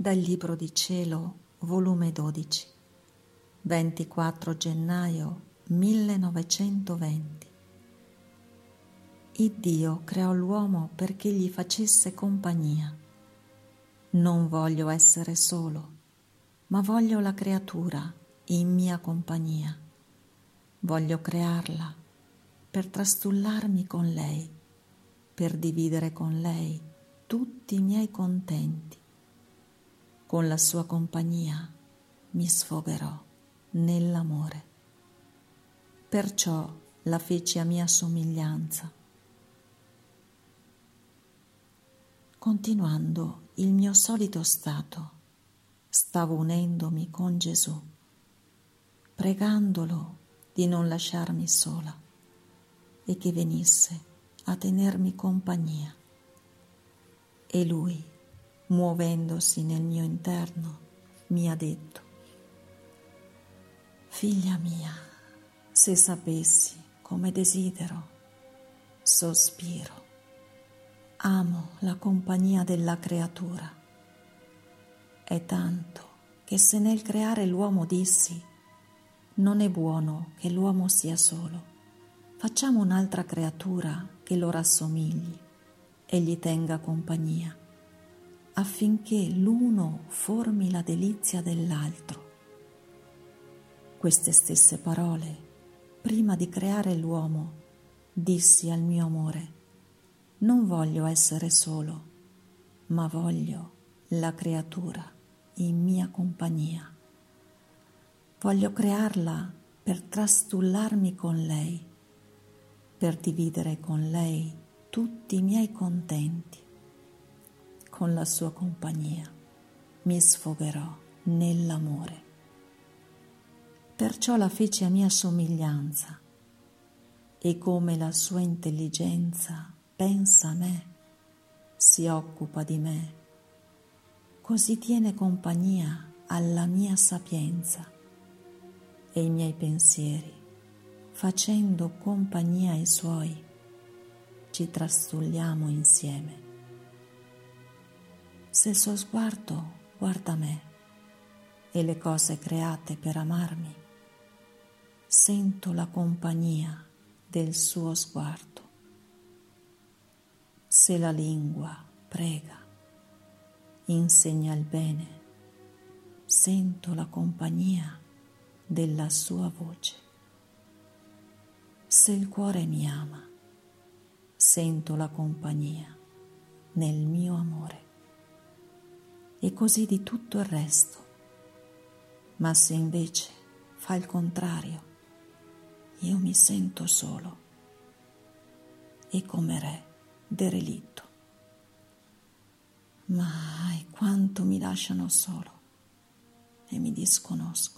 Dal libro di cielo, volume 12, 24 gennaio 1920. Il Dio creò l'uomo perché gli facesse compagnia. Non voglio essere solo, ma voglio la creatura in mia compagnia. Voglio crearla per trastullarmi con lei, per dividere con lei tutti i miei contenti. Con la sua compagnia mi sfogherò nell'amore. Perciò la feci a mia somiglianza. Continuando il mio solito stato, stavo unendomi con Gesù, pregandolo di non lasciarmi sola e che venisse a tenermi compagnia. E Lui, muovendosi nel mio interno, mi ha detto: «Figlia mia, se sapessi come desidero, sospiro, amo la compagnia della creatura. È tanto che se nel creare l'uomo dissi: non è buono che l'uomo sia solo, facciamo un'altra creatura che lo rassomigli e gli tenga compagnia, affinché l'uno formi la delizia dell'altro». Queste stesse parole, prima di creare l'uomo, dissi al mio amore: non voglio essere solo, ma voglio la creatura in mia compagnia. Voglio crearla per trastullarmi con lei, per dividere con lei tutti i miei contenti. Con la sua compagnia mi sfogherò nell'amore. Perciò la feci a mia somiglianza, e come la sua intelligenza pensa a me, si occupa di me, così tiene compagnia alla mia sapienza, e i miei pensieri, facendo compagnia ai suoi, ci trastulliamo insieme. Se il suo sguardo guarda me e le cose create per amarmi, sento la compagnia del suo sguardo. Se la lingua prega, insegna il bene, sento la compagnia della sua voce. Se il cuore mi ama, sento la compagnia nel mio amore. E così di tutto il resto. Ma se invece fa il contrario, io mi sento solo e come re derelitto. Ma quanto mi lasciano solo e mi disconosco.